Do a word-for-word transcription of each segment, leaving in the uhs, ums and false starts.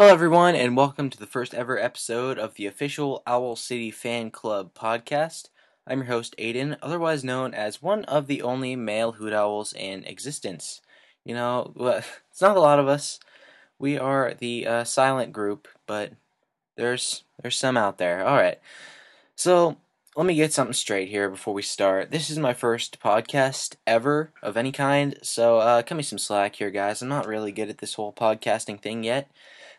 Hello everyone, and welcome to the first ever episode of the official Owl City Fan Club podcast. I'm your host Aiden, otherwise known as one of the only male Hoot Owls in existence. You know, it's not a lot of us. We are the uh, silent group, but there's there's some out there. Alright, so let me get something straight here before we start. This is my first podcast ever of any kind, so uh, cut me some slack here, guys. I'm not really good at this whole podcasting thing yet.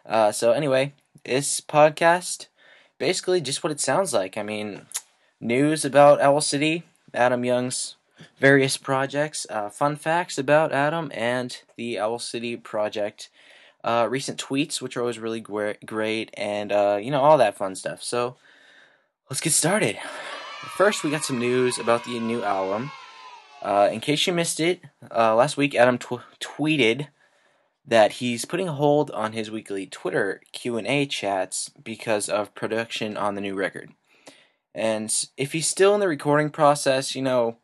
Uh, so anyway, this podcast, basically just what it sounds like. I mean, news about Owl City, Adam Young's various projects, uh, fun facts about Adam and the Owl City project, uh, recent tweets, which are always really great, and, uh, you know, all that fun stuff. So, let's get started. First, we got some news about the new album. Uh, in case you missed it, uh, last week Adam tw- tweeted... that he's putting a hold on his weekly Twitter Q and A chats because of production on the new record. And if he's still in the recording process, you know,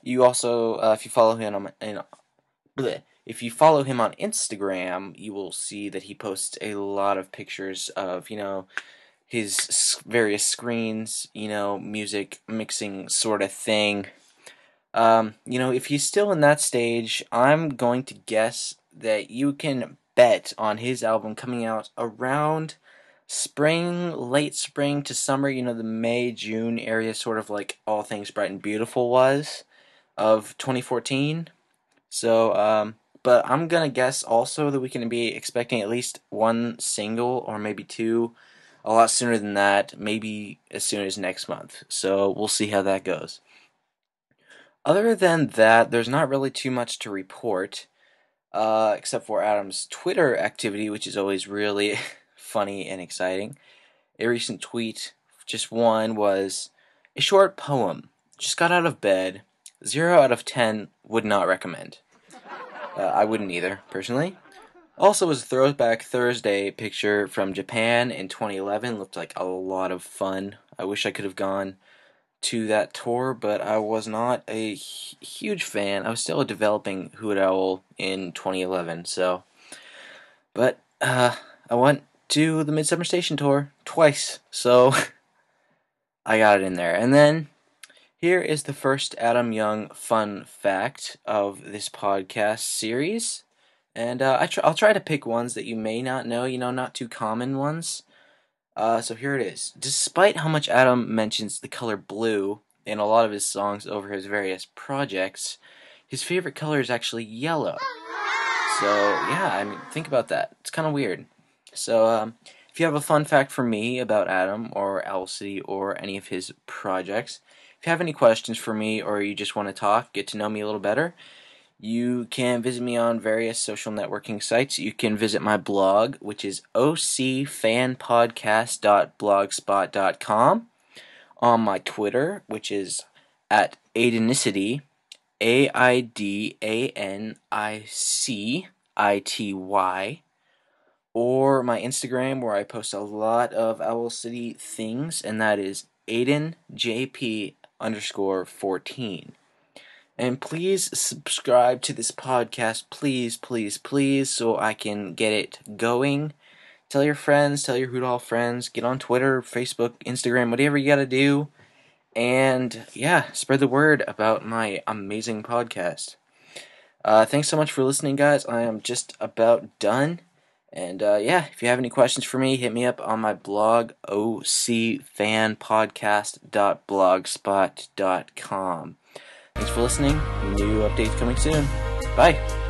you also, uh, if you follow him on, and, bleh, if you follow him on Instagram, you will see that he posts a lot of pictures of, you know, his various screens, you know, music mixing sort of thing. Um, you know, if he's still in that stage, I'm going to guess that you can bet on his album coming out around spring, late spring to summer, you know, the May, June area, sort of like All Things Bright and Beautiful was of twenty fourteen. So, um, but I'm gonna guess also that we can be expecting at least one single or maybe two a lot sooner than that, maybe as soon as next month. So we'll see how that goes. Other than that, there's not really too much to report. Uh, except for Adam's Twitter activity, which is always really funny and exciting. A recent tweet, just one, was a short poem. Just got out of bed. Zero out of ten. Would not recommend. Uh, I wouldn't either, personally. Also was a Throwback Thursday picture from Japan in twenty eleven. Looked like a lot of fun. I wish I could have gone to that tour, but I was not a huge fan. I was still a developing Hoot Owl in twenty eleven, so. But uh, I went to the Midsummer Station tour twice, so I got it in there. And then here is the first Adam Young fun fact of this podcast series, and uh, I tr- I'll try to pick ones that you may not know. You know, not too common ones. Uh, so here it is. Despite how much Adam mentions the color blue in a lot of his songs over his various projects, his favorite color is actually yellow. So, yeah, I mean, think about that. It's kind of weird. So, um, if you have a fun fact for me about Adam or Owl City or any of his projects, if you have any questions for me or you just want to talk, get to know me a little better, you can visit me on various social networking sites. You can visit my blog, which is o c fan podcast dot blogspot dot com. On my Twitter, which is at Aidenicity, A I D A N I C I T Y. Or my Instagram, where I post a lot of Owl City things, and that is AidenJP underscore 14. And please subscribe to this podcast, please, please, please, so I can get it going. Tell your friends, tell your Hoot Owl friends, get on Twitter, Facebook, Instagram, whatever you gotta do. And, yeah, spread the word about my amazing podcast. Uh, thanks so much for listening, guys. I am just about done. And, uh, yeah, if you have any questions for me, hit me up on my blog, o c fan podcast dot blogspot dot com. Thanks for listening. New updates coming soon. Bye.